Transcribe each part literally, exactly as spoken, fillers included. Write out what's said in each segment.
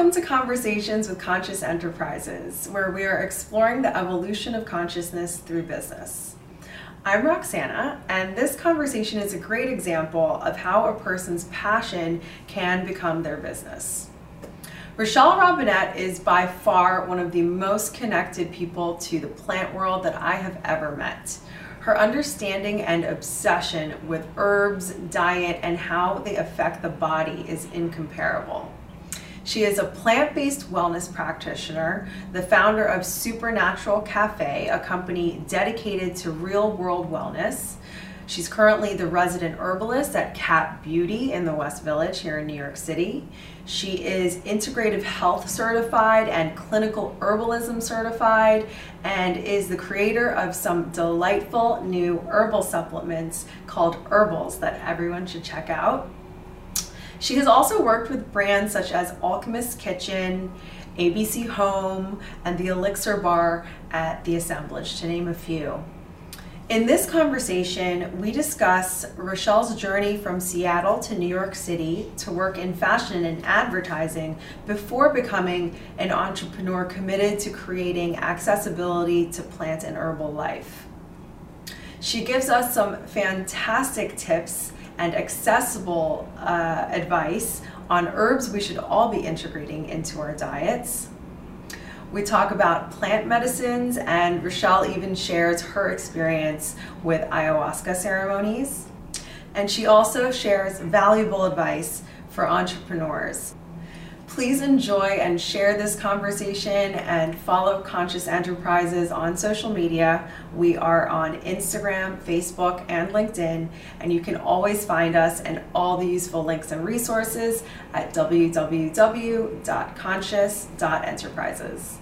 Welcome to Conversations with Conscious Enterprises, where we are exploring the evolution of consciousness through business. I'm Roxana, and this conversation is a great example of how a person's passion can become their business. Rochelle Robinette is by far one of the most connected people to the plant world that I have ever met. Her understanding and obsession with herbs, diet, and how they affect the body is incomparable. She is a plant-based wellness practitioner, the founder of Supernatural Cafe, a company dedicated to real-world wellness. She's currently the resident herbalist at Cat Beauty in the West Village here in New York City. She is integrative health certified and clinical herbalism certified, and is the creator of some delightful new herbal supplements called Herbals that everyone should check out. She has also worked with brands such as Alchemist Kitchen, A B C Home, and the Elixir Bar at The Assemblage, to name a few. In this conversation, we discuss Rochelle's journey from Seattle to New York City to work in fashion and advertising before becoming an entrepreneur committed to creating accessibility to plant and herbal life. She gives us some fantastic tips and accessible uh, advice on herbs we should all be integrating into our diets. We talk about plant medicines, and Rochelle even shares her experience with ayahuasca ceremonies. And she also shares valuable advice for entrepreneurs. Please enjoy and share this conversation, and follow Conscious Enterprises on social media. We are on Instagram, Facebook, and LinkedIn, and you can always find us and all the useful links and resources at w w w dot conscious dot enterprises.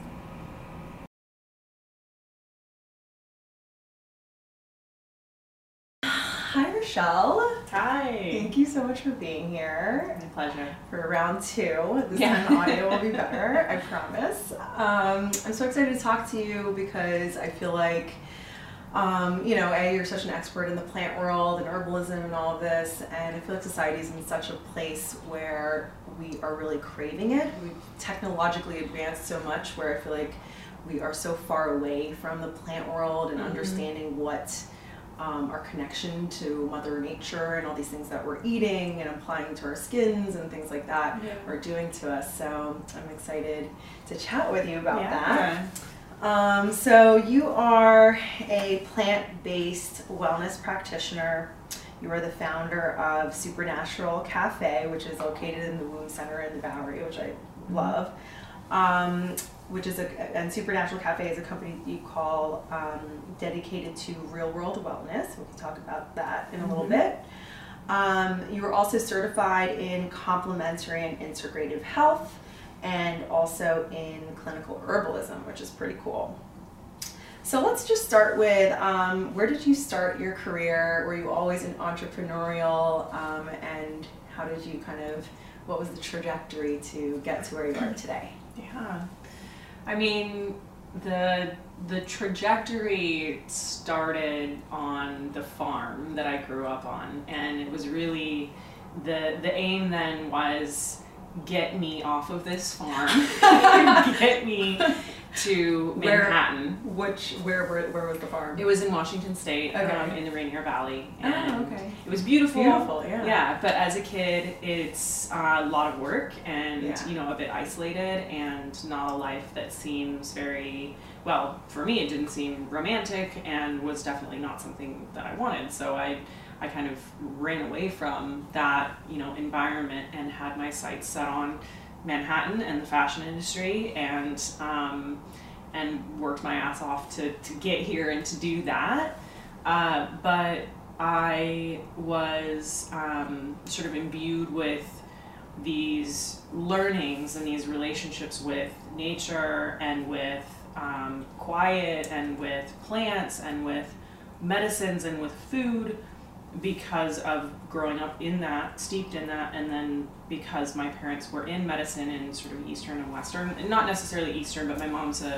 Hi, Rochelle. Hi. Thank you so much for being here. My pleasure. For round two. This yeah. time the audio will be better, I promise. Um, I'm so excited to talk to you because I feel like, um, you know, A, you're such an expert in the plant world and herbalism and all of this, and I feel like society's in such a place where we are really craving it. We've technologically advanced so much where I feel like we are so far away from the plant world and mm-hmm. understanding what Um, our connection to Mother Nature and all these things that we're eating and applying to our skins and things like that yeah. are doing to us. So I'm excited to chat with you about yeah. that. Yeah. Um, so you are a plant-based wellness practitioner. You are the founder of Supernatural Cafe, which is located in the Womb Center in the Bowery, which I love. Um, which is a, and Supernatural Cafe is a company that you call um, dedicated to real world wellness. We can talk about that in a little mm-hmm. bit. Um, you were also certified in complementary and integrative health, and also in clinical herbalism, which is pretty cool. So let's just start with, um, where did you start your career? Were you always an entrepreneurial, um, and how did you kind of, what was the trajectory to get to where you are today? Yeah. I mean, the the trajectory started on the farm that I grew up on, and it was really the the aim then was get me off of this farm, get me to Manhattan. Where, which where, where where was the farm? It was in Washington State, okay. um, in the Rainier Valley, and oh, okay. it was beautiful. Beautiful, yeah. Yeah, but as a kid, it's uh, a lot of work, and yeah. you know, a bit isolated, and not a life that seems very well for me. It didn't seem romantic, and was definitely not something that I wanted. So I. I kind of ran away from that, you know, environment, and had my sights set on Manhattan and the fashion industry, and um, and worked my ass off to, to get here and to do that. Uh, but I was um, sort of imbued with these learnings and these relationships with nature, and with um, quiet, and with plants, and with medicines, and with food, because of growing up in that, steeped in that, and then because my parents were in medicine and sort of Eastern and Western, and not necessarily Eastern, but my mom's a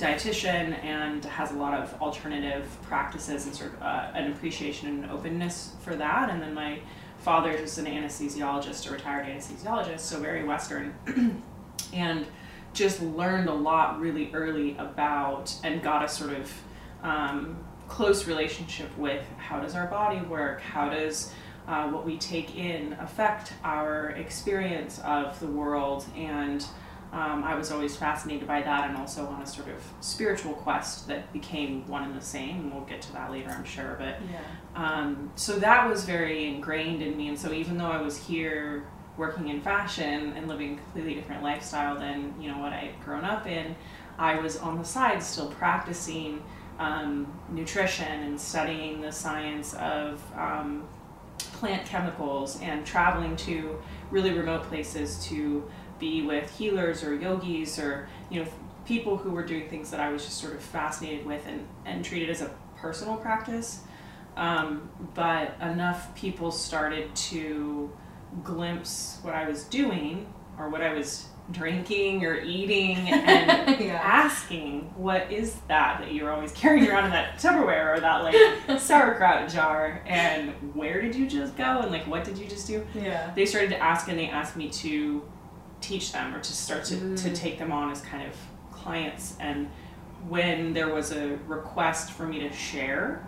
dietitian and has a lot of alternative practices and sort of uh, an appreciation and an openness for that. And then my father is an anesthesiologist, a retired anesthesiologist, so very Western. and just learned a lot really early about, and got a sort of um, close relationship with, how does our body work, how does uh, what we take in affect our experience of the world. And um, I was always fascinated by that, and also on a sort of spiritual quest that became one and the same, and we'll get to that later, I'm sure. But yeah. um, so that was very ingrained in me, and so even though I was here working in fashion and living a completely different lifestyle than, you know, what I had grown up in, I was on the side still practicing um, nutrition and studying the science of um, plant chemicals, and traveling to really remote places to be with healers or yogis, or, you know, people who were doing things that I was just sort of fascinated with and, and treated as a personal practice. Um, but enough people started to glimpse what I was doing, or what I was drinking or eating, and yeah. asking, what is that that you're always carrying around in that Tupperware, or that like sauerkraut jar, and where did you just go, and like what did you just do? Yeah. They started to ask, and they asked me to teach them, or to start to, mm. to take them on as kind of clients. And when there was a request for me to share,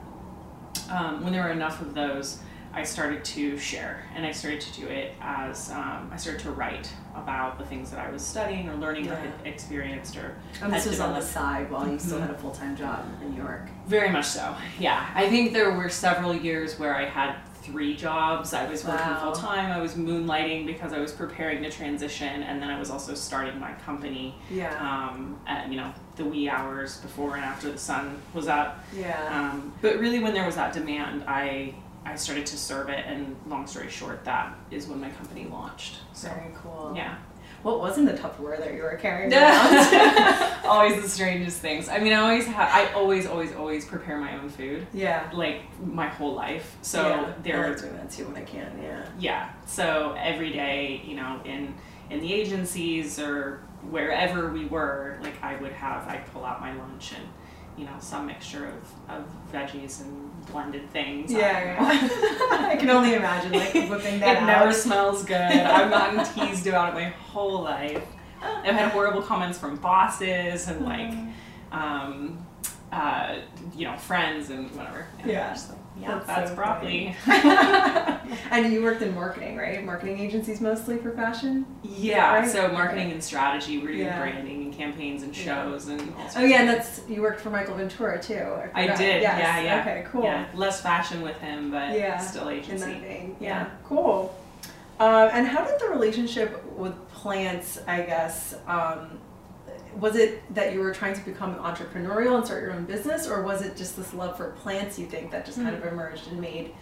um, when there were enough of those, I started to share, and I started to do it as, um, I started to write about the things that I was studying or learning yeah. that I had experienced, or and this was on the side while you mm-hmm. still had a full-time job in New York. Very much so, yeah. I think there were several years where I had three jobs. I was wow. working full-time, I was moonlighting because I was preparing to transition, and then I was also starting my company yeah. um, at, you know, the wee hours before and after the sun was up. Yeah. Um, but really when there was that demand, I... I started to serve it, and long story short, that is when my company launched. So, very cool. Yeah. What was in the Tupperware that you were carrying around? Always the strangest things. I mean, I always have, I always, always, always prepare my own food. Yeah. Like my whole life. So yeah. there. I like doing that too when I can. Yeah. Yeah. So every day, you know, in in the agencies or wherever we were, like I would have, I pull out my lunch and, you know, some mixture of of veggies and blended things. Yeah, yeah. I can only imagine like whipping that it out. It never smells good. I've gotten teased about it my whole life. I've had horrible comments from bosses and like, um, uh, you know, friends and whatever. And yeah. Just like, yeah, that's, that's so broccoli. And you worked in marketing, right? Marketing agencies mostly for fashion? Yeah, right? So marketing okay. and strategy. We're doing yeah. branding and campaigns and shows yeah. and all sorts. Oh yeah, and that's, you worked for Michael Ventura too. I, I did, yes. yeah, yeah. Okay, cool. Yeah. Less fashion with him, but yeah. still agency. In that vein. Yeah. yeah, cool. Um, and how did the relationship with plants, I guess, um, was it that you were trying to become entrepreneurial and start your own business, or was it just this love for plants, you think, that just kind of emerged and made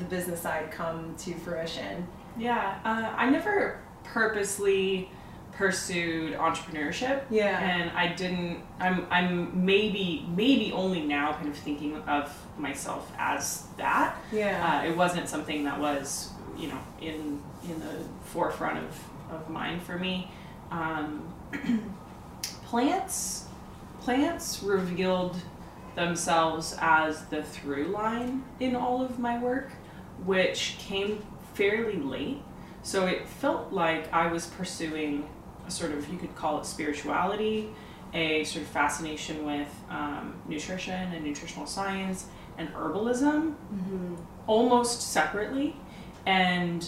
the business side come to fruition? Yeah, uh, I never purposely pursued entrepreneurship. Yeah. And I didn't, I'm, I'm maybe, maybe only now kind of thinking of myself as that. Yeah. Uh, it wasn't something that was, you know, in, in the forefront of, of mind for me. Um, Plants, plants revealed themselves as the through line in all of my work, which came fairly late. So it felt like I was pursuing a sort of, you could call it spirituality, a sort of fascination with um, nutrition and nutritional science and herbalism, mm-hmm. almost separately. And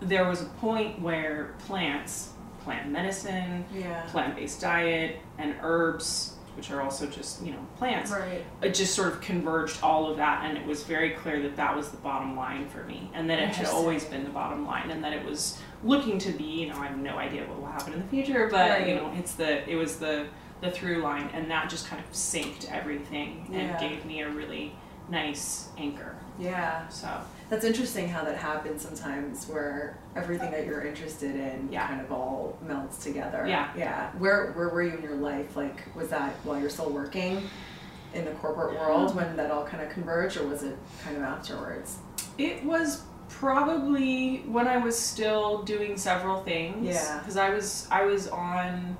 there was a point where plants, plant medicine, yeah. plant-based diet, and herbs, which are also just, you know, plants. Right. It just sort of converged all of that, and it was very clear that that was the bottom line for me, and that it had always been the bottom line, and that it was looking to be, you know, I have no idea what will happen in the future, but, right. you know, it's the, it was the, the through line, and that just kind of synced everything and yeah. gave me a really nice anchor. Yeah. So that's interesting how that happens sometimes, where everything that you're interested in yeah. kind of all melts together. Yeah. Yeah. Where where were you in your life? Like, was that while you're still working in the corporate yeah. world when that all kind of converged, or was it kind of afterwards? It was probably when I was still doing several things. Yeah. Because I was I was on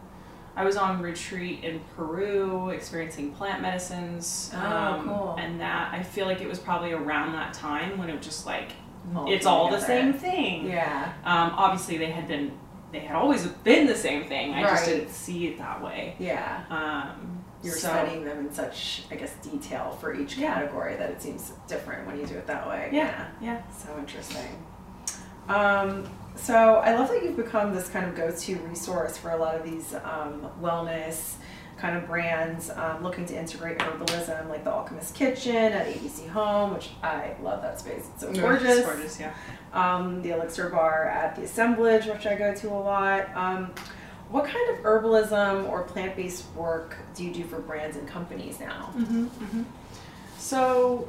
I was on retreat in Peru, experiencing plant medicines. Oh, um, cool. And that, I feel like it was probably around that time when it was just like, all it's all together. The same thing. Yeah. Um, obviously, they had been they had always been the same thing. I right. just didn't see it that way. Yeah. Um, You're so, studying them in such, I guess, detail for each category yeah. that it seems different when you do it that way. Yeah. Yeah. yeah. So interesting. Um, so I love that you've become this kind of go-to resource for a lot of these um, wellness kind of brands um, looking to integrate herbalism, like the Alchemist Kitchen at A B C Home, which I love that space. It's so gorgeous. It's gorgeous, yeah. Um, the Elixir Bar at the Assemblage, which I go to a lot. Um, what kind of herbalism or plant-based work do you do for brands and companies now? Mm-hmm, mm-hmm. So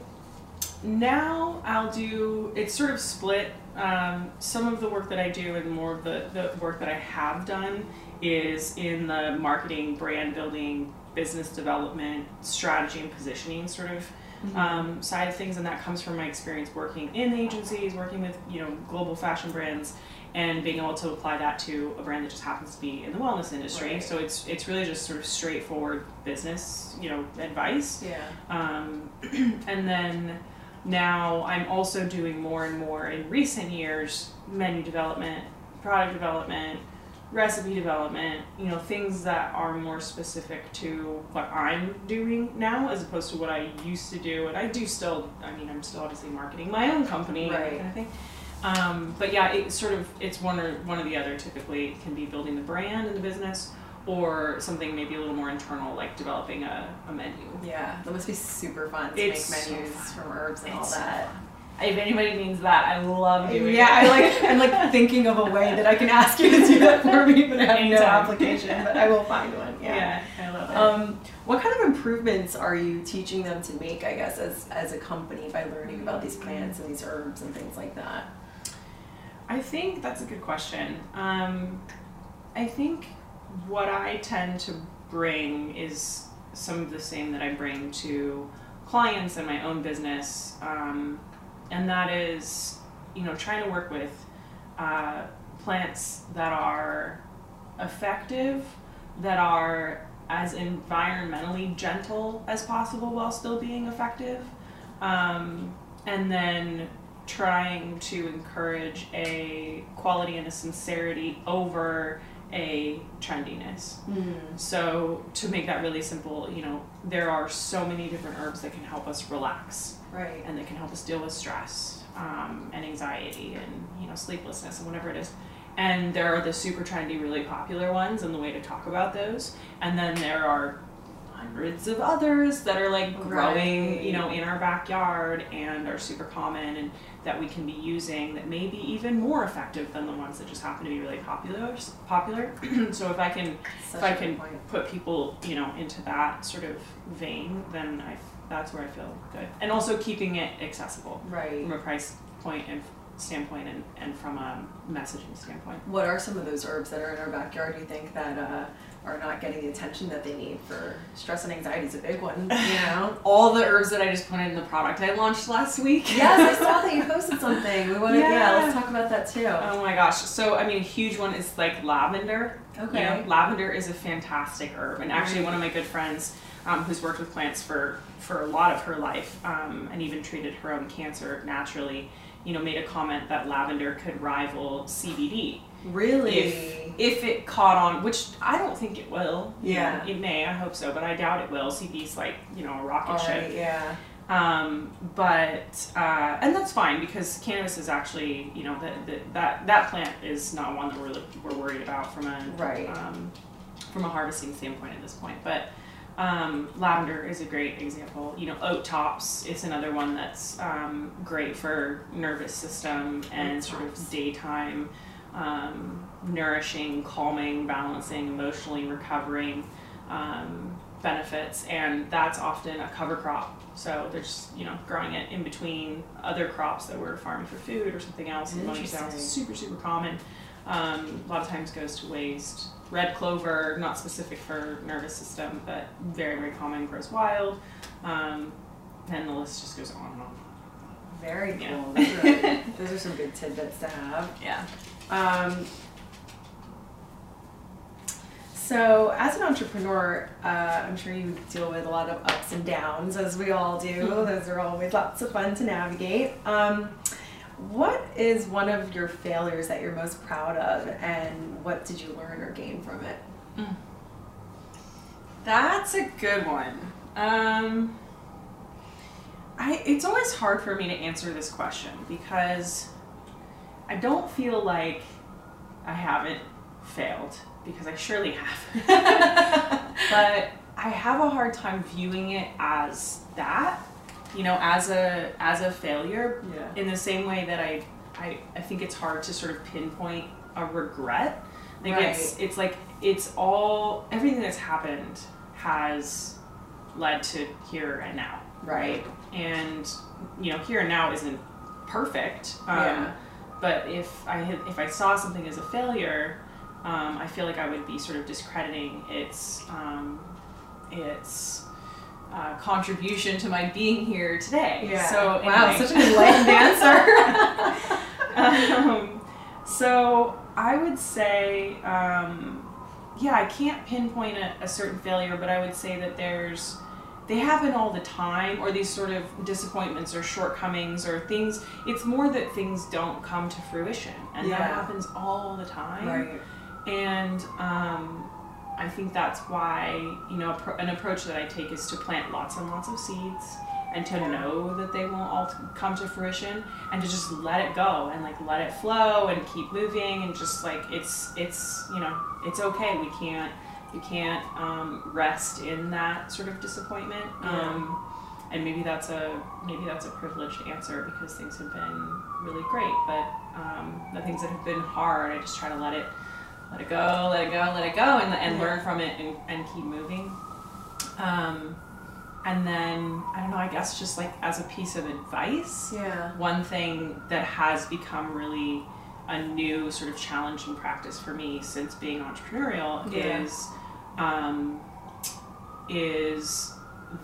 now I'll do, it's sort of split. Um, some of the work that I do and more of the, the work that I have done is in the marketing, brand building, business development, strategy and positioning sort of mm-hmm. um, side of things, and that comes from my experience working in agencies, working with you know global fashion brands, and being able to apply that to a brand that just happens to be in the wellness industry. Right. So it's it's really just sort of straightforward business you know advice. Yeah. Um, and then. Now I'm also doing more and more in recent years, menu development, product development, recipe development, you know, things that are more specific to what I'm doing now as opposed to what I used to do. And I do still, I mean, I'm still obviously marketing my own company, right. kind of thing. Um, but yeah, it's sort of, it's one or, one or the other. Typically it can be building the brand and the business, or something maybe a little more internal, like developing a, a menu. Yeah, that must be super fun to it's make menus so from herbs and it's all that. So if anybody needs that, I love doing yeah, it. Yeah, I like, I'm like thinking of a way that I can ask you to do that for me, but I have no application, but I will find one. Yeah, yeah I love it. Um, what kind of improvements are you teaching them to make, I guess, as, as a company by learning about these plants and these herbs and things like that? I think that's a good question. Um, I think what I tend to bring is some of the same that I bring to clients in my own business, um, and that is, you know, trying to work with uh, plants that are effective, that are as environmentally gentle as possible while still being effective, um, and then trying to encourage a quality and a sincerity over a trendiness. Mm. So to make that really simple, you know, there are so many different herbs that can help us relax, right? And that can help us deal with stress um, and anxiety and you know sleeplessness and whatever it is. And there are the super trendy, really popular ones and the way to talk about those. And then there are hundreds of others that are like growing, right. you know, in our backyard and are super common and that we can be using that may be even more effective than the ones that just happen to be really popular. Popular. So if I can, Such if I can point. put people, you know, into that sort of vein, then I, that's where I feel good. And also keeping it accessible, right, from a price point and standpoint and, and from a messaging standpoint. What are some of those herbs that are in our backyard, you think, that uh, are not getting the attention that they need? For stress and anxiety is a big one, you know? All the herbs that I just put in the product I launched last week. Yes, I saw that you posted something. We want to, yeah. yeah, let's talk about that too. Oh my gosh. So, I mean, a huge one is like lavender. Okay. You know, lavender is a fantastic herb. And actually one of my good friends um, who's worked with plants for, for a lot of her life um, and even treated her own cancer naturally, you know, made a comment that lavender could rival C B D. Really? If, if it caught on, which I don't think it will. Yeah. You know, it may, I hope so, but I doubt it will. C B D's like, you know, a rocket ship. Right, yeah. Um, but, uh, and that's fine because cannabis is actually, you know, the, the, that that plant is not one that we're, we're worried about from a, right. um, from a harvesting standpoint at this point. But Um, lavender is a great example. You know, oat tops is another one that's um, great for nervous system and sort of daytime, um, nourishing, calming, balancing, emotionally recovering um, benefits. And that's often a cover crop. So they're just, you know, growing it in between other crops that we're farming for food or something else. And money sounds super, super common. Um, a lot of times goes to waste. Red clover, not specific for nervous system, but very, very common, grows wild. Um, and the list just goes on and on. Very cool. Yeah. Those, are really, those are some good tidbits to have. Yeah. Um, so as an entrepreneur, uh, I'm sure you deal with a lot of ups and downs, as we all do. Those are always lots of fun to navigate. Um, What is one of your failures that you're most proud of, and what did you learn or gain from it? Mm. That's a good one. Um, I, it's always hard for me to answer this question because I don't feel like I haven't failed, because I surely have. But I have a hard time viewing it as that, you know, as a as a failure. Yeah. In the same way that I, I I think it's hard to sort of pinpoint a regret. Like right. it's it's like it's all everything that's happened has led to here and now. Right. And you know, here and now isn't perfect. Um yeah. But if I had, if I saw something as a failure, um, I feel like I would be sort of discrediting its um, its uh, contribution to my being here today. Yeah. So anyway. Wow, such an enlightened answer. um, so I would say, um, yeah, I can't pinpoint a, a certain failure, but I would say that there's. They happen all the time, or these sort of disappointments or shortcomings or things. It's more that things don't come to fruition, and yeah. that happens all the time. Right. And um, I think that's why, you know, an approach that I take is to plant lots and lots of seeds, and to yeah. know that they won't all come to fruition, and to just let it go and like let it flow and keep moving, and just like it's it's you know it's okay. We can't. You can't um, rest in that sort of disappointment, yeah. um, and maybe that's a maybe that's a privileged answer because things have been really great. But um, the things that have been hard, I just try to let it let it go, let it go, let it go, and and yeah. learn from it and, and keep moving. Um, and then I don't know. I guess just like as a piece of advice, yeah. one thing that has become really a new sort of challenge and practice for me since being entrepreneurial yeah. is. Um, is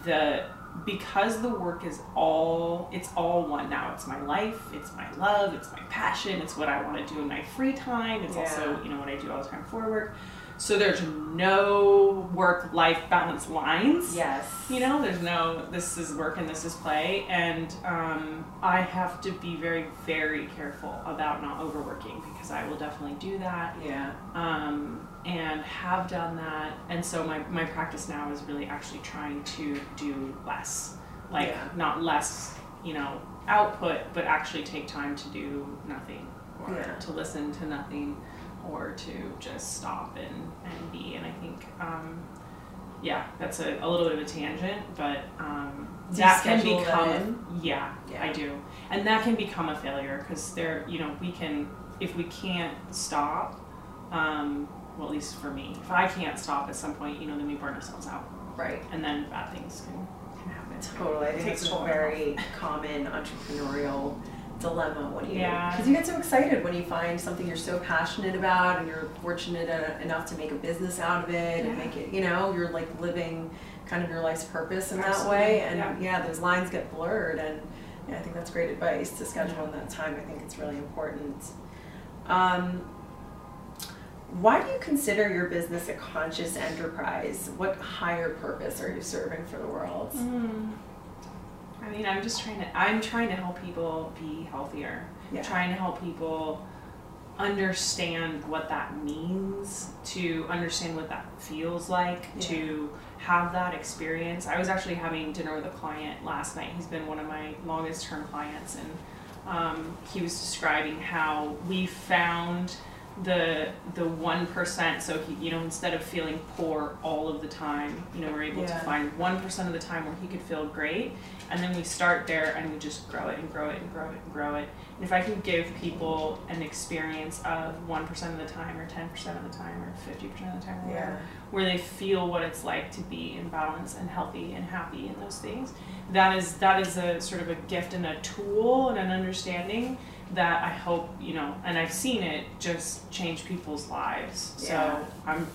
the because the work is all it's all one now. It's my life, it's my love, it's my passion, it's what I want to do in my free time. It's yeah. also, you know, what I do all the time for work. So there's no work-life balance lines. Yes. You know, there's no this is work and this is play, and um, I have to be very, very careful about not overworking, because I will definitely do that. Yeah. Um, and have done that, and so my, my practice now is really actually trying to do less. Like, yeah. not less, you know, output, but actually take time to do nothing, or yeah. to listen to nothing, or to just stop and, and be. And I think, um, yeah, that's a, a little bit of a tangent, but um, that can become, yeah, yeah, I do. And that can become a failure, because there, you know, we can, if we can't stop, um, well, at least for me, if I can't stop at some point, you know, then we burn ourselves out. Right. And then bad things can, can happen. Totally. I think it's a very common entrepreneurial dilemma. What do you? Yeah. Because you get so excited when you find something you're so passionate about, and you're fortunate enough to make a business out of it, yeah. and make it. You know, you're like living kind of your life's purpose in Absolutely. That way, and yeah. yeah, those lines get blurred. And yeah, I think that's great advice to schedule in that time. I think it's really important. Um, why do you consider your business a conscious enterprise? What higher purpose are you serving for the world? Mm. I mean, I'm just trying to, I'm trying to help people be healthier. Yeah. Trying to help people understand what that means, to understand what that feels like, yeah. to have that experience. I was actually having dinner with a client last night. He's been one of my longest term clients, and um, he was describing how we found the the one percent. So he, you know, instead of feeling poor all of the time, you know, we're able yeah. to find one percent of the time where he could feel great, and then we start there and we just grow it and grow it and grow it and grow it. And if I can give people an experience of one percent of the time, or ten percent of the time, or fifty percent of the time, or whatever, yeah. where they feel what it's like to be in balance and healthy and happy and those things, that is that is a sort of a gift and a tool and an understanding that I hope, you know, and I've seen it just change people's lives. Yeah. So I'm,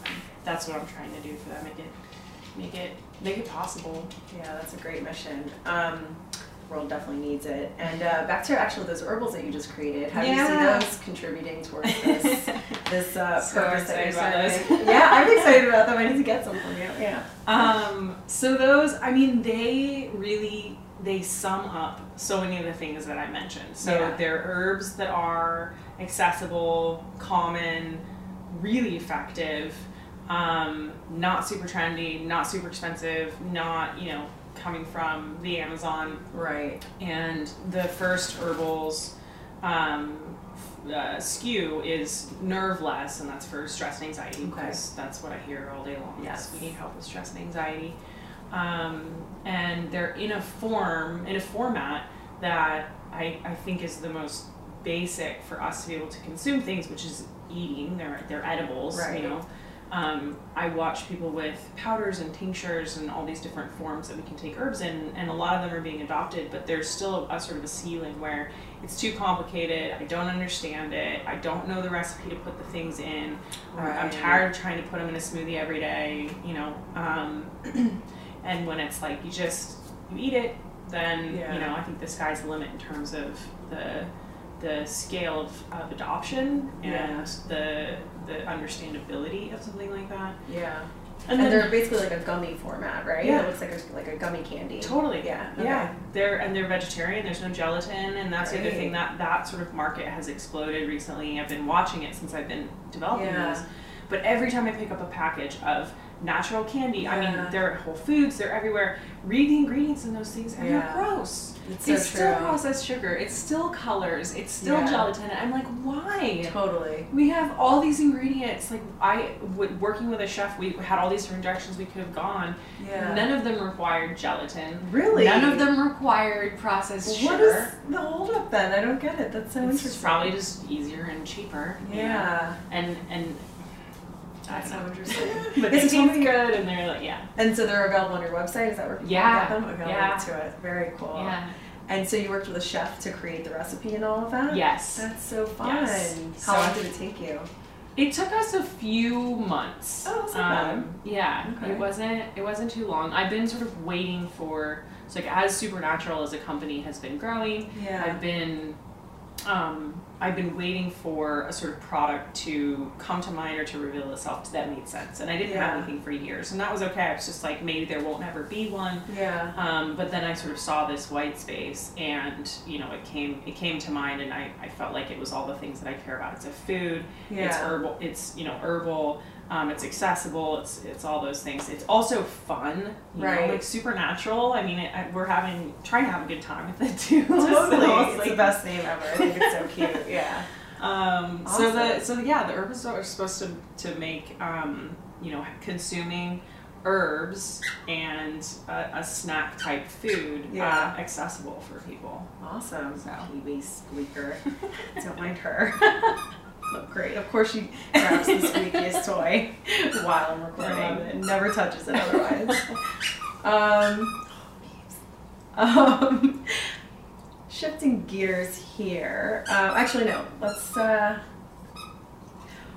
that's what I'm trying to do for them. Make it, make it, make it possible. Yeah, that's a great mission. Um, the world definitely needs it. And uh, back to actually those herbals that you just created. How yeah. do you see those contributing towards this, this uh, so purpose that you're serving? Yeah, I'm excited about them. I need to get some from you. Yeah. Um. So those, I mean, they really they sum up so many of the things that I mentioned. So yeah. they're herbs that are accessible, common, really effective, um, not super trendy, not super expensive, not, you know, coming from the Amazon. Right. And the first Herbals um, uh, S K U is Nerveless, and that's for stress and anxiety, because okay. that's what I hear all day long. Yes. We need help with stress and anxiety. Um, and they're in a form, in a format that I, I think is the most basic for us to be able to consume things, which is eating. They're, they're edibles, right. you know. Um, I watch people with powders and tinctures and all these different forms that we can take herbs in, and a lot of them are being adopted, but there's still a, a sort of a ceiling where it's too complicated, I don't understand it, I don't know the recipe to put the things in, right. I'm tired of trying to put them in a smoothie every day, you know. Um, and when it's like, you just, you eat it, then, yeah. you know, I think the sky's the limit in terms of the the scale of, of adoption and yeah. the the understandability of something like that. Yeah. And, and then, they're basically like a gummy format, right? Yeah. It looks like a, like a gummy candy. Totally. Yeah. Okay. Yeah. They're, and they're vegetarian. There's no gelatin. And that's right. the other thing. That, that sort of market has exploded recently. I've been watching it since I've been developing yeah. these. But every time I pick up a package of natural candy, yeah. I mean, they're at Whole Foods, they're everywhere. Read the ingredients in those things, and yeah. they're gross. It's, it's so still true. Processed sugar, it's still colors, it's still yeah. gelatin. And I'm like, why? Totally. We have all these ingredients. Like, I, w working with a chef, we had all these different directions we could have gone. Yeah. None of them required gelatin. Really? None of them required processed well, sugar. What is the holdup then? I don't get it. That's so it's interesting. It's probably just easier and cheaper. Yeah. You know? And and. That's so interesting. But it seems good, and they're like, yeah. And so they're available on your website? Is that where people yeah. get them? Okay, yeah. I'll link to it. Very cool. Yeah. And so you worked with a chef to create the recipe and all of that? Yes. That's so fun. Yes. How so long did it take you? It took us a few months. Oh, that's not um, bad. Yeah. Okay. It wasn't, it wasn't too long. I've been sort of waiting for, so like as Supernatural as a company has been growing, yeah. I've been... Um, I've been waiting for a sort of product to come to mind or to reveal itself that made sense, and I didn't yeah. have anything for years, and that was okay. I was just like, maybe there won't ever be one. Yeah. Um, but then I sort of saw this white space, and you know, it came it came to mind, and I, I felt like it was all the things that I care about. It's a food. Yeah. It's herbal. It's you know herbal. Um, it's accessible. It's it's all those things. It's also fun, you right? know, like Supernatural. I mean, it, I, we're having trying to have a good time with it too. Totally, so it's like, the best name ever. I think it's so cute. Yeah. Um, awesome. So the so the, yeah, the herbs are supposed to to make um, you know consuming herbs and a, a snack type food yeah. uh, accessible for people. Awesome. So Pee Wee Squeaker. Don't mind her. Look great. Of course, she grabs the squeakiest toy while I'm recording and never touches it otherwise. um, um, shifting gears here. Uh, actually, no. Let's. Uh,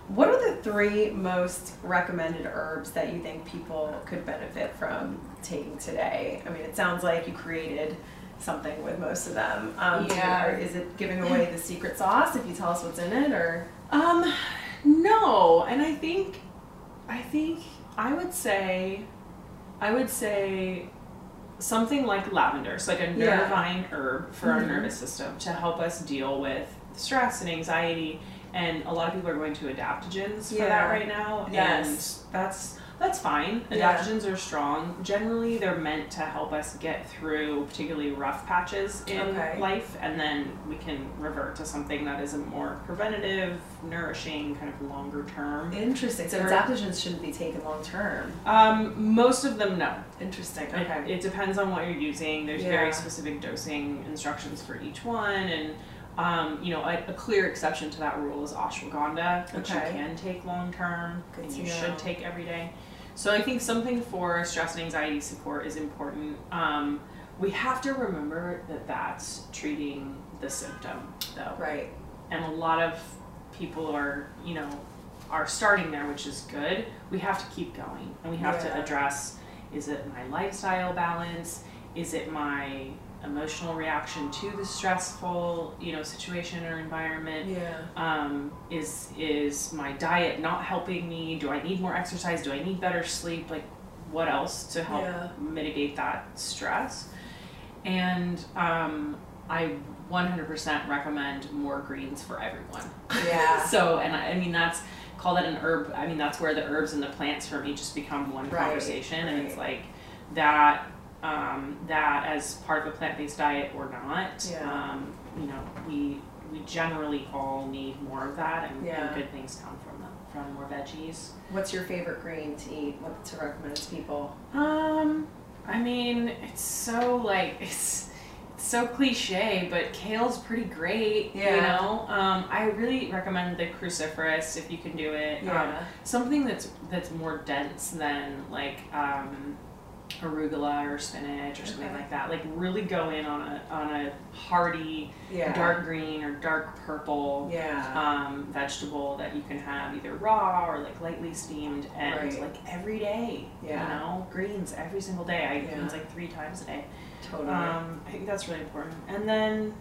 what are the three most recommended herbs that you think people could benefit from taking today? I mean, it sounds like you created something with most of them. Um, yeah. Or is it giving away the secret sauce if you tell us what's in it, or? Um, no. And I think, I think I would say, I would say something like lavender. So like a nervine yeah. herb for mm-hmm. our nervous system to help us deal with stress and anxiety. And a lot of people are going to adaptogens yeah. for that right now. Yes. And that's, that's fine. Adaptogens yeah. are strong. Generally, they're meant to help us get through particularly rough patches in okay. life, and then we can revert to something that is a more preventative, nourishing, kind of longer term. Interesting. So adaptogens shouldn't be taken long term? Um, most of them, no. Interesting. Okay. It, it depends on what you're using. There's yeah. very specific dosing instructions for each one, and Um, you know, a, a clear exception to that rule is ashwagandha, which okay. you can take long term and you know. should take every day. So I think something for stress and anxiety support is important. Um, we have to remember that that's treating the symptom, though. Right. And a lot of people are, you know, are starting there, which is good. We have to keep going, and we have yeah. to address: is it my lifestyle balance? Is it my emotional reaction to the stressful, you know, situation or environment? Yeah. Um, is is my diet not helping me? Do I need more exercise? Do I need better sleep? Like, what else to help yeah. mitigate that stress? And um, I one hundred percent recommend more greens for everyone. Yeah. So, and I, I mean, that's, call that an herb. I mean, that's where the herbs and the plants for me just become one right, conversation. Right. And it's like that, um, that as part of a plant-based diet or not, yeah. um, you know, we, we generally all need more of that, and, yeah. and good things come from them, from more veggies. What's your favorite green to eat? What to recommend to people? Um, I mean, it's so like, it's, it's so cliche, but kale's pretty great, yeah. you know? Um, I really recommend the cruciferous if you can do it. Yeah. Um, something that's, that's more dense than like, um, arugula or spinach or something okay. like that. Like really go in on a on a hearty yeah. dark green or dark purple yeah. um, vegetable that you can have either raw or like lightly steamed and right. like every day. Yeah. You know, greens every single day. I eat yeah. greens like three times a day. Totally. Um, I think that's really important. And then,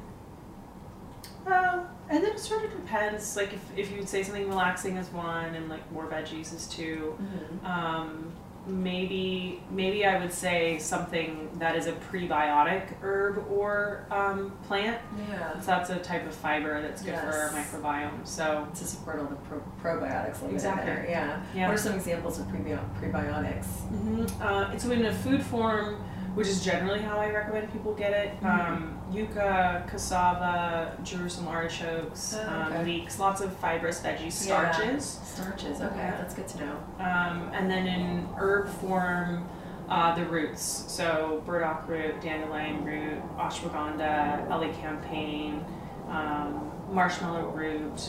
uh, and then it sort of depends. Like if if you would say something relaxing is one, and like more veggies is two. Mm-hmm. Um. Maybe maybe I would say something that is a prebiotic herb or um, plant. Yeah. So that's a type of fiber that's good yes. for our microbiome. So to support all the pro probiotics. A exactly. Bit better. Yeah. yeah. What are some examples of prebi prebiotics? Mm-hmm. uh, it's in a food form, which is generally how I recommend people get it. Mm-hmm. um, yucca, cassava, Jerusalem artichokes, oh, okay. um, leeks, lots of fibrous veggies, starches. Yeah. Starches, okay, yeah. that's good to know. Um, and then in herb form, uh, the roots. So burdock root, dandelion root, ashwagandha, elecampane, um, marshmallow root,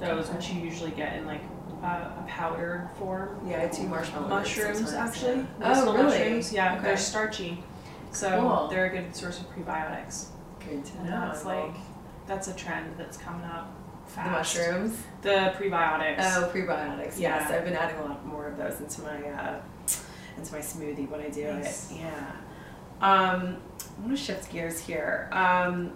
those okay. which you usually get in like Uh, a powder form. Yeah, I do marshmallow mushrooms actually. Yeah. Oh, really? Mushrooms. Yeah, okay. They're starchy, so cool. They're a good source of prebiotics. Good to know. It's like that's a trend that's coming up fast. The mushrooms. The prebiotics. Oh, prebiotics. Yes, yeah. I've been adding a lot more of those into my uh, into my smoothie when I do nice. it. Yeah. Um, I'm gonna shift gears here. Um,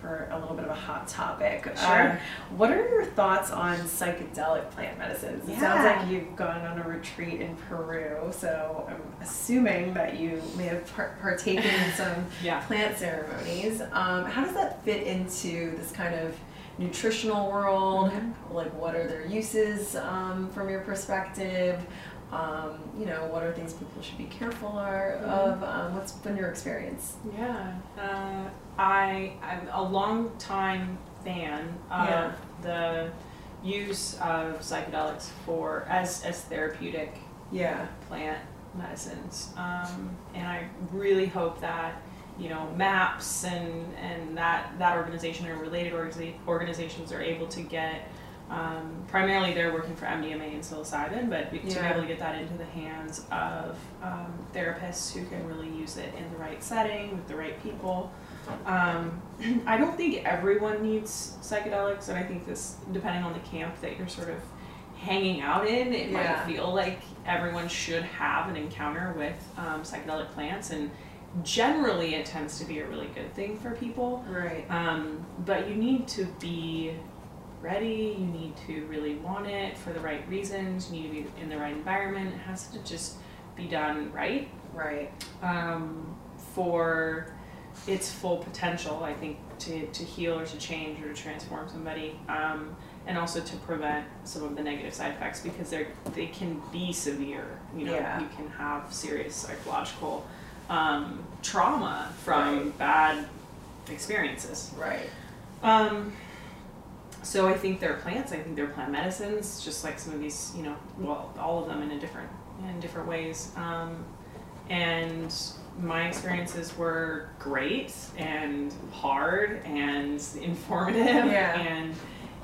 for a little bit of a hot topic. Sure. Um, what are your thoughts on psychedelic plant medicines? It yeah. sounds like you've gone on a retreat in Peru, so I'm assuming that you may have par partaken in some yeah. plant ceremonies. Um, how does that fit into this kind of nutritional world? Mm-hmm. Like, what are their uses um, from your perspective? Um, you know, what are things people should be careful are, mm-hmm. of? Um, what's been your experience? Yeah, uh, I, I'm a long time fan of yeah. the use of psychedelics for as, as therapeutic yeah. plant medicines. Um, and I really hope that, you know, MAPS and, and that, that organization or related orga organizations are able to get Um, primarily they're working for M D M A and psilocybin, but to yeah. be able to get that into the hands of um, therapists who can really use it in the right setting, with the right people. Um, I don't think everyone needs psychedelics, and I think this, depending on the camp that you're sort of hanging out in, it yeah. might feel like everyone should have an encounter with um, psychedelic plants, and generally it tends to be a really good thing for people. Right. Um, but you need to be ready, you need to really want it for the right reasons, you need to be in the right environment, it has to just be done right. Right. Um, for its full potential, I think, to, to heal or to change or to transform somebody, um, and also to prevent some of the negative side effects, because they're, they can be severe, you know, yeah. you can have serious psychological um, trauma from right. bad experiences. Right. Um, So I think they're plants, I think they're plant medicines, just like some of these, you know, well, all of them in a different, in different ways. Um, and my experiences were great and hard and informative yeah. and,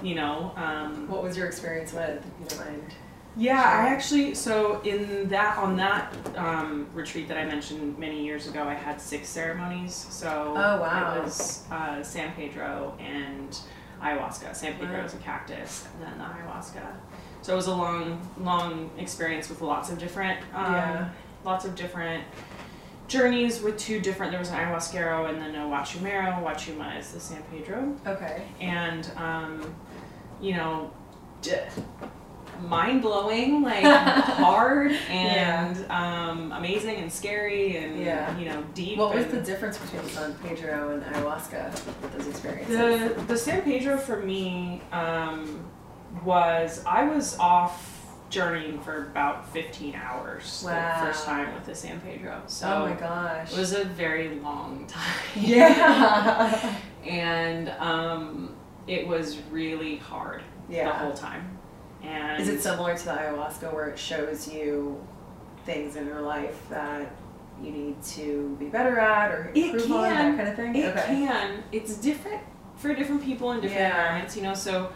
you know. Um, what was your experience with, if you don't mind? Yeah, I actually, so in that, on that um, retreat that I mentioned many years ago, I had six ceremonies. So oh, wow. it was uh, San Pedro and ayahuasca. San Pedro is a cactus, and then the ayahuasca. So it was a long, long experience with lots of different, um, yeah. lots of different journeys with two different. There was an ayahuasquero and then a huachumero. Huachuma is the San Pedro. Okay. And um, you know, mind-blowing, like hard and yeah. um, amazing and scary and yeah. you know, deep. What was the difference between San Pedro and ayahuasca with those experiences? The, the San Pedro for me um, was I was off journeying for about fifteen hours. Wow. The first time with the San Pedro. So oh my gosh. It was a very long time. Yeah. And um, it was really hard yeah. the whole time. And is it similar to the ayahuasca where it shows you things in your life that you need to be better at or improve on, that kind of thing? It okay. can. It's different for different people in different yeah. environments, you know, so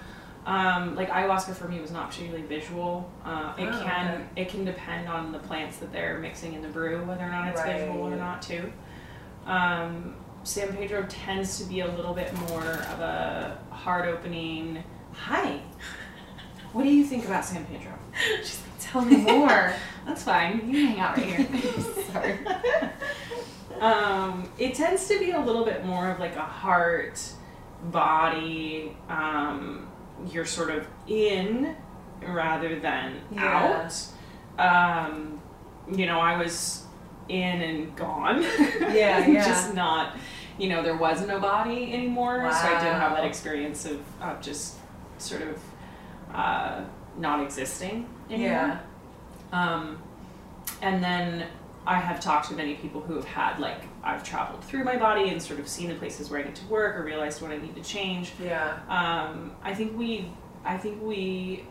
um, like ayahuasca for me was not particularly visual. Uh, it oh, can okay. it can depend on the plants that they're mixing in the brew, whether or not it's right. visual or not too. Um, San Pedro tends to be a little bit more of a heart-opening, hi. What do you think about San Pedro? She's like, tell me more. That's fine. You hang out right here. Sorry. Um, it tends to be a little bit more of like a heart, body, um, you're sort of in rather than yeah. out. Um, you know, I was in and gone. Yeah, yeah. Just not, you know, there was no body anymore. Wow. So I did have that experience of, of just sort of Uh, not existing anymore. Yeah. Um, and then I have talked to many people who have had, like, I've traveled through my body and sort of seen the places where I need to work or realized what I need to change. Yeah. Um, I think we, I think we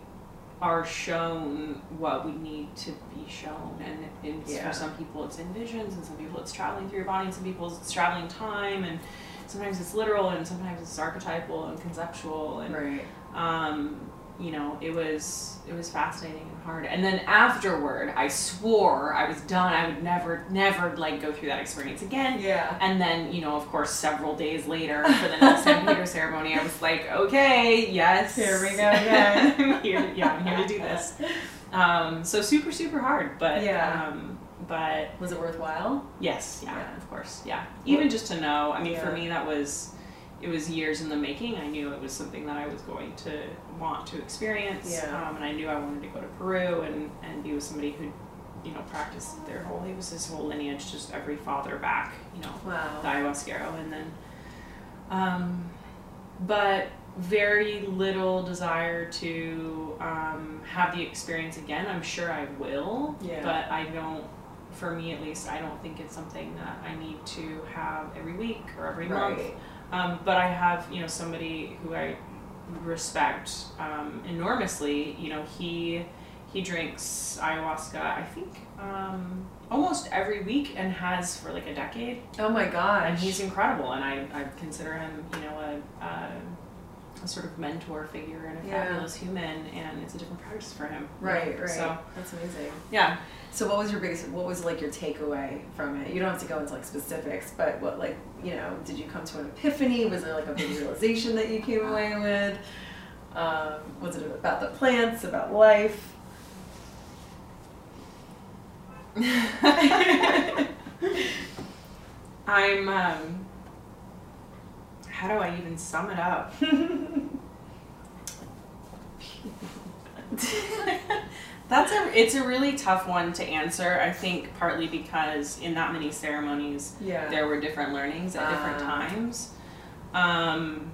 are shown what we need to be shown. And it's, yeah. for some people it's in visions, and some people it's traveling through your body, and some people it's traveling time, and sometimes it's literal, and sometimes it's archetypal and conceptual. And, right. Um, you know, it was it was fascinating and hard. And then afterward, I swore I was done. I would never, never, like, go through that experience again. Yeah. And then, you know, of course, several days later, for the next San Pedro ceremony, I was like, okay, yes. Here we go again. I'm here, yeah, I'm here to do this. Um, so super, super hard. But, yeah. um, but... Was it worthwhile? Yes. Yeah, yeah. Of course. Yeah. Even just to know. I mean, yeah. for me, that was... It was years in the making. I knew it was something that I was going to want to experience. Yeah. Um, and I knew I wanted to go to Peru and, and be with somebody who, you know, practiced their whole, it was his whole lineage, just every father back, you know, wow. the ayahuasquero. And then, um, but very little desire to um, have the experience again. I'm sure I will, yeah. but I don't, for me at least, I don't think it's something that I need to have every week or every right. month. Um, but I have, you know, somebody who I respect um, enormously. You know, he he drinks ayahuasca, I think, um, almost every week and has for like a decade. Oh my gosh! And he's incredible, and I, I consider him, you know, a, a a sort of mentor figure and a yeah. fabulous human. And it's a different practice for him. Right, know? right. So that's amazing. Yeah. So what was your biggest, what was like your takeaway from it? You don't have to go into like specifics, but what like, you know, did you come to an epiphany? Was there like a big realization that you came away with? Um, was it about the plants, about life? I'm, um, how do I even sum it up? That's a, it's a really tough one to answer, I think, partly because in that many ceremonies, yeah. there were different learnings at um. different times. Um,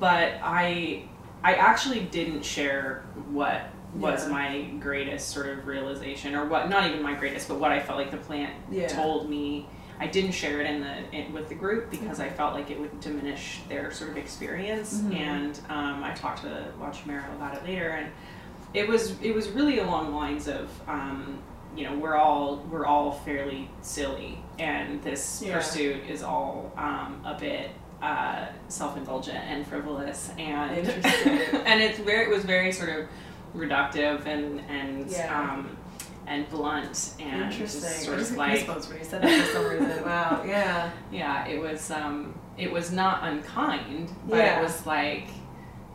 but I, I actually didn't share what was yeah. my greatest sort of realization, or what, not even my greatest, but what I felt like the plant yeah. told me. I didn't share it in the in, with the group because mm-hmm. I felt like it would diminish their sort of experience. Mm-hmm. And um, I talked to Lachimero about it later, and it was it was really along the lines of um, you know, we're all we're all fairly silly, and this yeah. pursuit is all um, a bit uh, self-indulgent and frivolous, and and it's very it was very sort of reductive and and. Yeah. Um, and blunt and just sort of like when you said that for some reason. Wow, yeah. Yeah, it was um it was not unkind, but yeah. it was like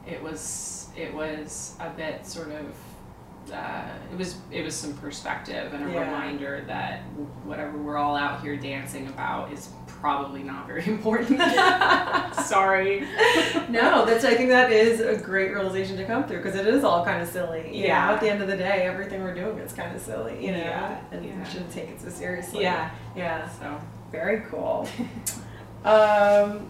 it was it was a bit sort of uh it was it was some perspective and a yeah. reminder that whatever we're all out here dancing about is probably not very important. Sorry. sorry. No, that's, I think that is a great realization to come through, because it is all kind of silly. You yeah. know, at the end of the day, everything we're doing is kind of silly, you know, yeah. and yeah. we shouldn't take it so seriously. Yeah. Yeah. So very cool. um,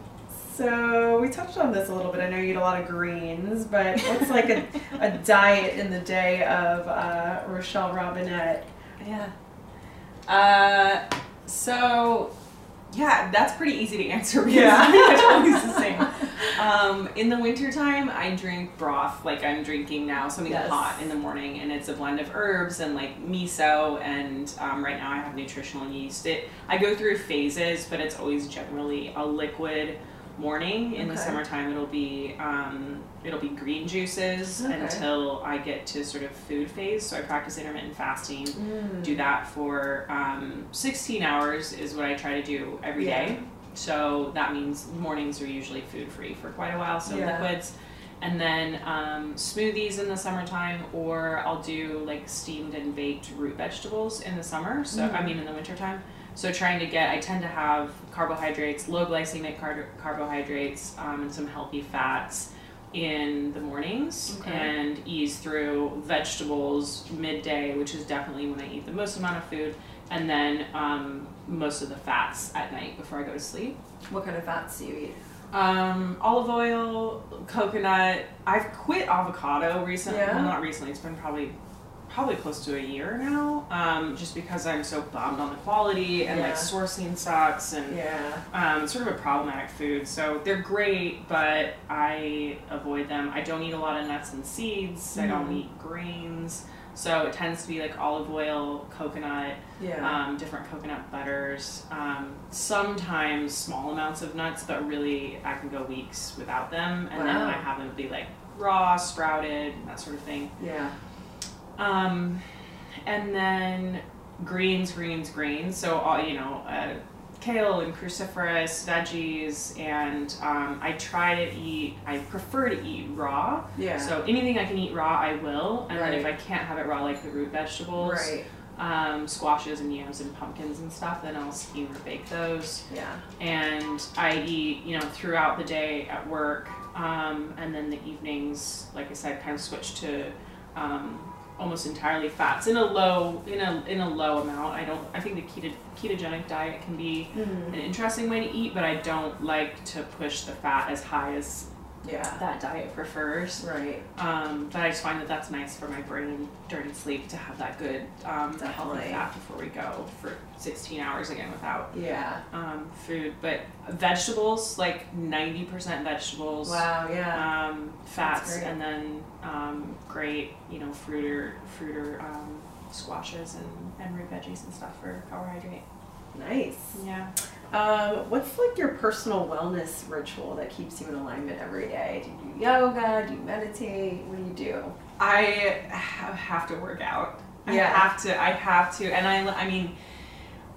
So we touched on this a little bit. I know you eat a lot of greens, but what's like a, a diet in the day of uh, Rochelle Robinette? Yeah. Uh, so, yeah, that's pretty easy to answer. Yeah, it's always the same. Um, in the wintertime, I drink broth like I'm drinking now, something yes. hot in the morning, and it's a blend of herbs and like miso, and um, right now I have nutritional yeast. It, I go through phases, but it's always generally a liquid morning. In okay. the summertime, it'll be um, it'll be green juices okay. until I get to sort of food phase. So I practice intermittent fasting, mm. do that for um, sixteen hours is what I try to do every yeah. day. So that means mornings are usually food free for quite a while, so yeah. liquids. And then um, smoothies in the summertime, or I'll do like steamed and baked root vegetables in the summer, so mm. I mean in the wintertime. So trying to get, I tend to have carbohydrates, low glycemic car carbohydrates, um, and some healthy fats in the mornings okay. and ease through vegetables midday, which is definitely when I eat the most amount of food, and then um, most of the fats at night before I go to sleep. What kind of fats do you eat? Um, olive oil, coconut. I've quit avocado recently. Yeah. Well, not recently. It's been probably... probably close to a year now, um, just because I'm so bummed on the quality and yeah. like sourcing sucks and yeah. um, sort of a problematic food. So they're great, but I avoid them. I don't eat a lot of nuts and seeds. Mm-hmm. I don't eat grains. So it tends to be like olive oil, coconut, yeah. um, different coconut butters, um, sometimes small amounts of nuts, but really I can go weeks without them. And wow. then I have them be like raw, sprouted, that sort of thing. Yeah. Um, and then greens, greens, greens. So all, you know, uh, kale and cruciferous veggies, and, um, I try to eat, I prefer to eat raw. Yeah. So anything I can eat raw, I will. And right. then if I can't have it raw, like the root vegetables, right. um, squashes and yams and pumpkins and stuff, then I'll steam or bake those. Yeah. And I eat, you know, throughout the day at work. Um, and then the evenings, like I said, kind of switch to, um, almost entirely fats in a low in a in a low amount. I don't I think the keto, ketogenic diet can be mm-hmm. an interesting way to eat, but I don't like to push the fat as high as yeah that diet prefers. Right. Um, but I just find that that's nice for my brain during sleep to have that good um, healthy fat before we go for sixteen hours again without yeah um, food. But vegetables, like ninety percent vegetables. Wow. Yeah. Um, fats, and then um, great, you know, fruit or fruit or um, squashes and, and root veggies and stuff for carbohydrate. Nice. Yeah. Um, what's like your personal wellness ritual that keeps you in alignment every day? Do you do yoga? Do you meditate? What do you do? I have to work out. Yeah. I have to. I have to. And I. I mean,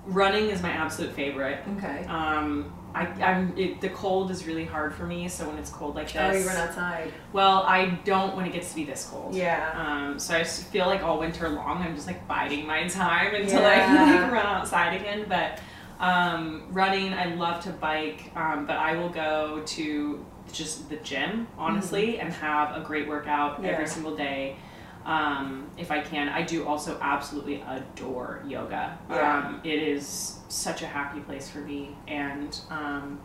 running is my absolute favorite. Okay. Um, I, I'm. It, the cold is really hard for me. So when it's cold like this. Oh, you run outside. Well, I don't when it gets to be this cold. Yeah. Um. So I just feel like all winter long I'm just like biding my time until yeah. I can like run outside again, but. Um, running, I love to bike, um, but I will go to just the gym, honestly, mm-hmm. and have a great workout yeah. every single day, um, if I can. I do also absolutely adore yoga. Yeah. Um, it is such a happy place for me, and um,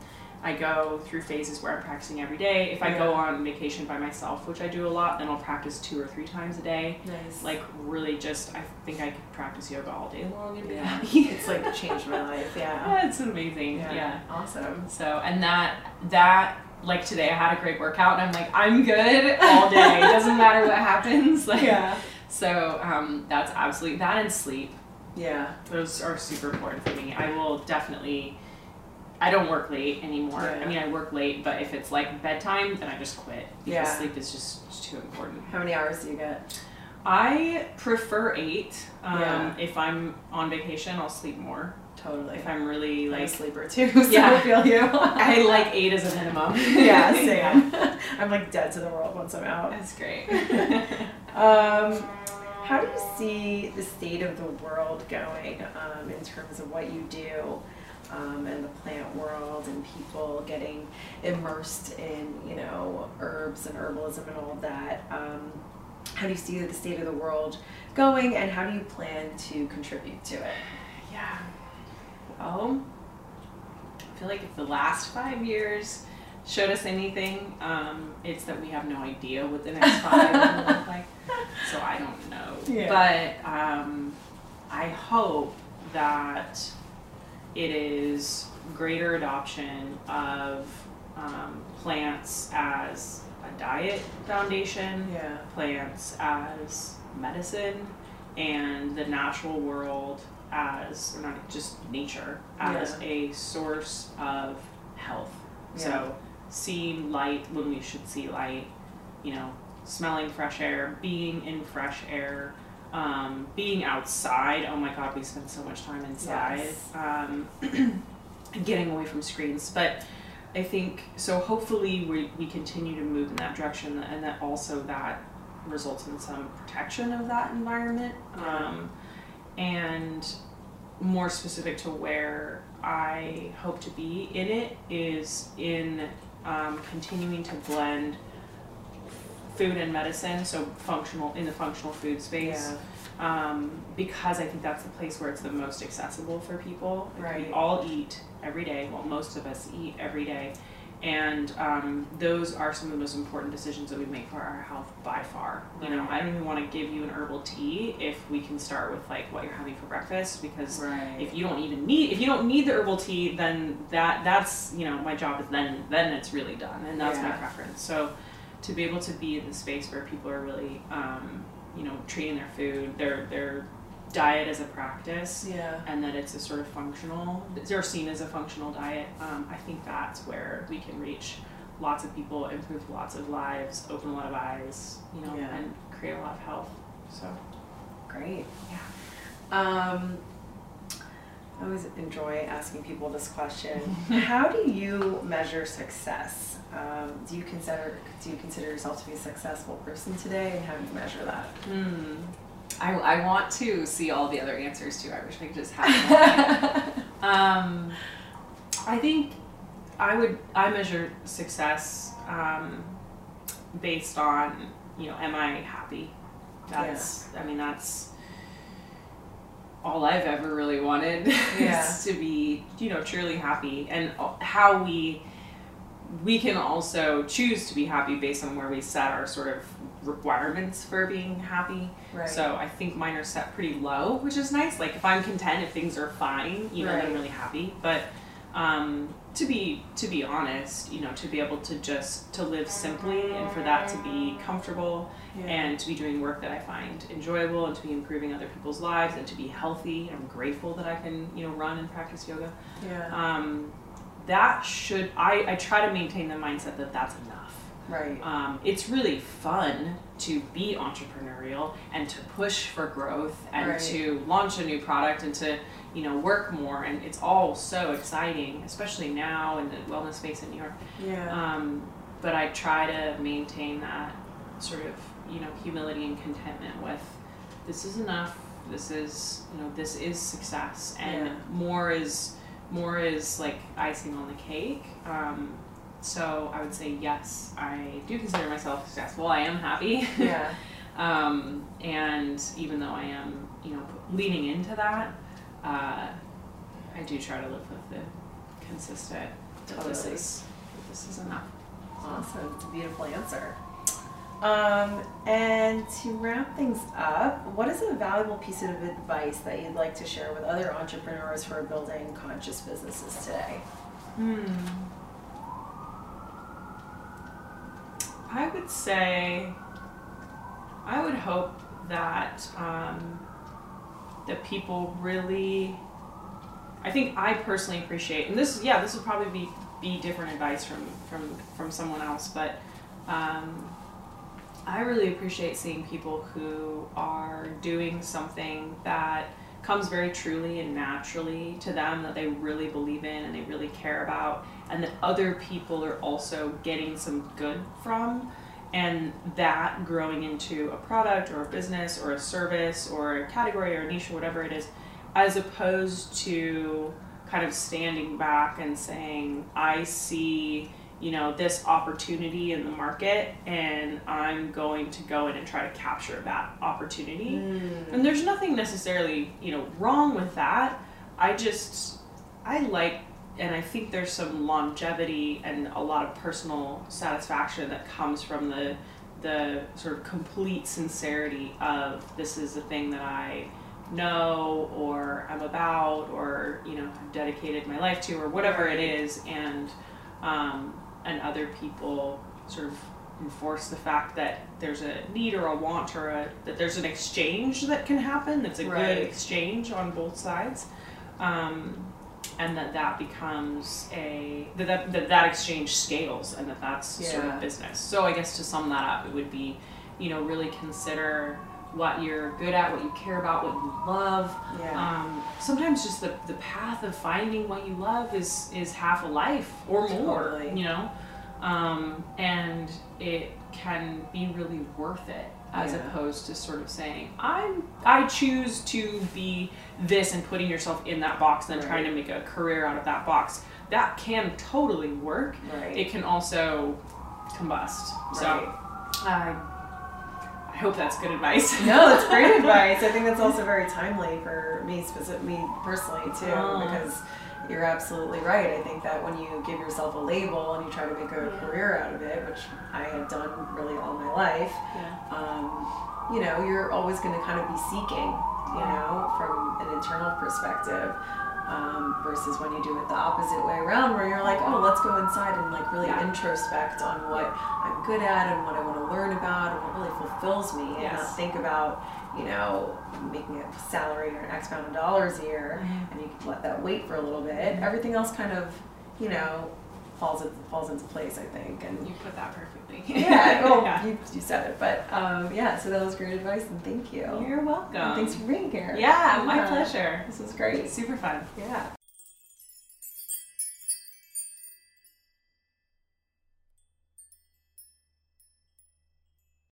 I go through phases where I'm practicing every day. If I yeah. go on vacation by myself, which I do a lot, then I'll practice two or three times a day. Nice. Like really just, I think I could practice yoga all day long. And yeah. it's like changed my life. Yeah. It's amazing. Yeah. yeah. Awesome. So, and that, that like today I had a great workout and I'm like, I'm good all day. It doesn't matter what happens. Like, yeah. So um, that's absolutely, that and sleep. Yeah. Those are super important for me. I will definitely... I don't work late anymore. Yeah. I mean, I work late, but if it's like bedtime, then I just quit. Yeah. Sleep is just too important. How many hours do you get? I prefer eight. Um, yeah. If I'm on vacation, I'll sleep more. Totally. If I'm really like... I'm a sleeper too, so yeah. I feel you. I like eight as a minimum. Yeah, same. I'm like dead to the world once I'm out. That's great. um... How do you see the state of the world going um, in terms of what you do? um, and the plant world and people getting immersed in, you know, herbs and herbalism and all that. Um, how do you see the state of the world going, and how do you plan to contribute to it? Yeah. Well, I feel like if the last five years showed us anything, um, it's that we have no idea what the next five will look like. So I don't know. Yeah. But um, I hope that it is greater adoption of um, plants as a diet foundation, yeah. plants as medicine, and the natural world as, or not just nature, as yeah. a source of health. Yeah. So seeing light when we should see light, you know, smelling fresh air, being in fresh air, um, being outside. Oh my God, we spend so much time inside. Yes. Um, getting away from screens. But I think, so hopefully we, we continue to move in that direction, and that also that results in some protection of that environment. Yeah. Um, and more specific to where I hope to be in it is in um, continuing to blend food and medicine, so functional, in the functional food space, yeah. um, because I think that's the place where it's the most accessible for people. Like right. We all eat every day, well most of us eat every day, and um, those are some of the most important decisions that we make for our health by far. You know, I don't even want to give you an herbal tea if we can start with like what you're having for breakfast, because right. if you don't even need, if you don't need the herbal tea, then that that's, you know, my job is then, then it's really done, and that's yeah. my preference. So to be able to be in the space where people are really, um, you know, treating their food, their, their diet as a practice, yeah. and that it's a sort of functional, they're seen as a functional diet. Um, I think that's where we can reach lots of people, improve lots of lives, open a lot of eyes, you know, yeah. and create a lot of health. So great. Yeah. Um, I always enjoy asking people this question. How do you measure success? Um, do you consider do you consider yourself to be a successful person today, and how do you measure that? Mm. I, I want to see all the other answers too. I wish I could just have them. um, I think I would, I measure success um, based on, you know, am I happy? That's, yeah. I mean, that's all I've ever really wanted yeah. is to be, you know, truly happy, and how we, we can also choose to be happy based on where we set our sort of requirements for being happy. Right. So I think mine are set pretty low, which is nice. Like if I'm content, if things are fine, you know, right. then I'm really happy. But um, to be to be honest, you know, to be able to just to live simply, and for that to be comfortable, yeah. and to be doing work that I find enjoyable, and to be improving other people's lives, and to be healthy. I'm grateful that I can, you know, run and practice yoga. Yeah. Um, that should I, I try to maintain the mindset that that's enough. Right. Um, it's really fun to be entrepreneurial and to push for growth and right. to launch a new product and to, you know, work more, and it's all so exciting, especially now in the wellness space in New York. Yeah. Um, but I try to maintain that sort of, you know, humility and contentment with this is enough. This is, you know, this is success, and yeah. more is more is like icing on the cake. Um, So I would say, yes, I do consider myself successful. I am happy. Yeah. um, and even though I am, you know, leaning into that, uh, I do try to live with the consistent, totally. That this is, that this is enough. Awesome. It's a beautiful answer. Um, and to wrap things up, what is a valuable piece of advice that you'd like to share with other entrepreneurs who are building conscious businesses today? Hmm. I would say, I would hope that um, that people really, I think I personally appreciate, and this, yeah, this would probably be, be different advice from, from, from someone else, but um, I really appreciate seeing people who are doing something that comes very truly and naturally to them, that they really believe in and they really care about, and that other people are also getting some good from, and that growing into a product or a business or a service or a category or a niche or whatever it is, as opposed to kind of standing back and saying, I see, you know, this opportunity in the market, and I'm going to go in and try to capture that opportunity. Mm. And there's nothing necessarily, you know, wrong with that. I just, I like, and I think there's some longevity and a lot of personal satisfaction that comes from the, the sort of complete sincerity of, this is the thing that I know, or I'm about, or, you know, I've dedicated my life to, or whatever it is. And, um, and other people sort of enforce the fact that there's a need or a want, or a, that there's an exchange that can happen. That's a right. good exchange on both sides. Um, and that that becomes a, that that, that, that exchange scales, and that that's yeah. sort of business. So I guess to sum that up, it would be, you know, really consider what you're good at, what you care about, what you love. Yeah. Um, sometimes just the, the path of finding what you love is, is half a life or more, totally. You know? Um, and it can be really worth it, as yeah. opposed to sort of saying, I'm, I choose to be this, and putting yourself in that box, and then right. trying to make a career out of that box. That can totally work. Right. It can also combust. So, right. uh, I hope that's good advice. No, that's great advice. I think that's also very timely for me, specific, me personally too, oh. because you're absolutely right. I think that when you give yourself a label and you try to make a yeah. career out of it, which I have done really all my life, yeah. um, you know, you're always going to kind of be seeking, you know, from an internal perspective. Um, versus when you do it the opposite way around, where you're like, oh, let's go inside and like really yeah. introspect on what I'm good at and what I want to learn about and what really fulfills me, yes. and not think about, you know, making a salary or an X amount of dollars a year, mm-hmm. and you can let that wait for a little bit. Mm-hmm. Everything else kind of, you know, falls falls into place, I think. And you put that perfectly. yeah, well, yeah. You, you said it, but um, yeah. So that was great advice, and thank you. You're welcome. And thanks for being here. Yeah, yeah, my pleasure. This was great. Super fun. Yeah.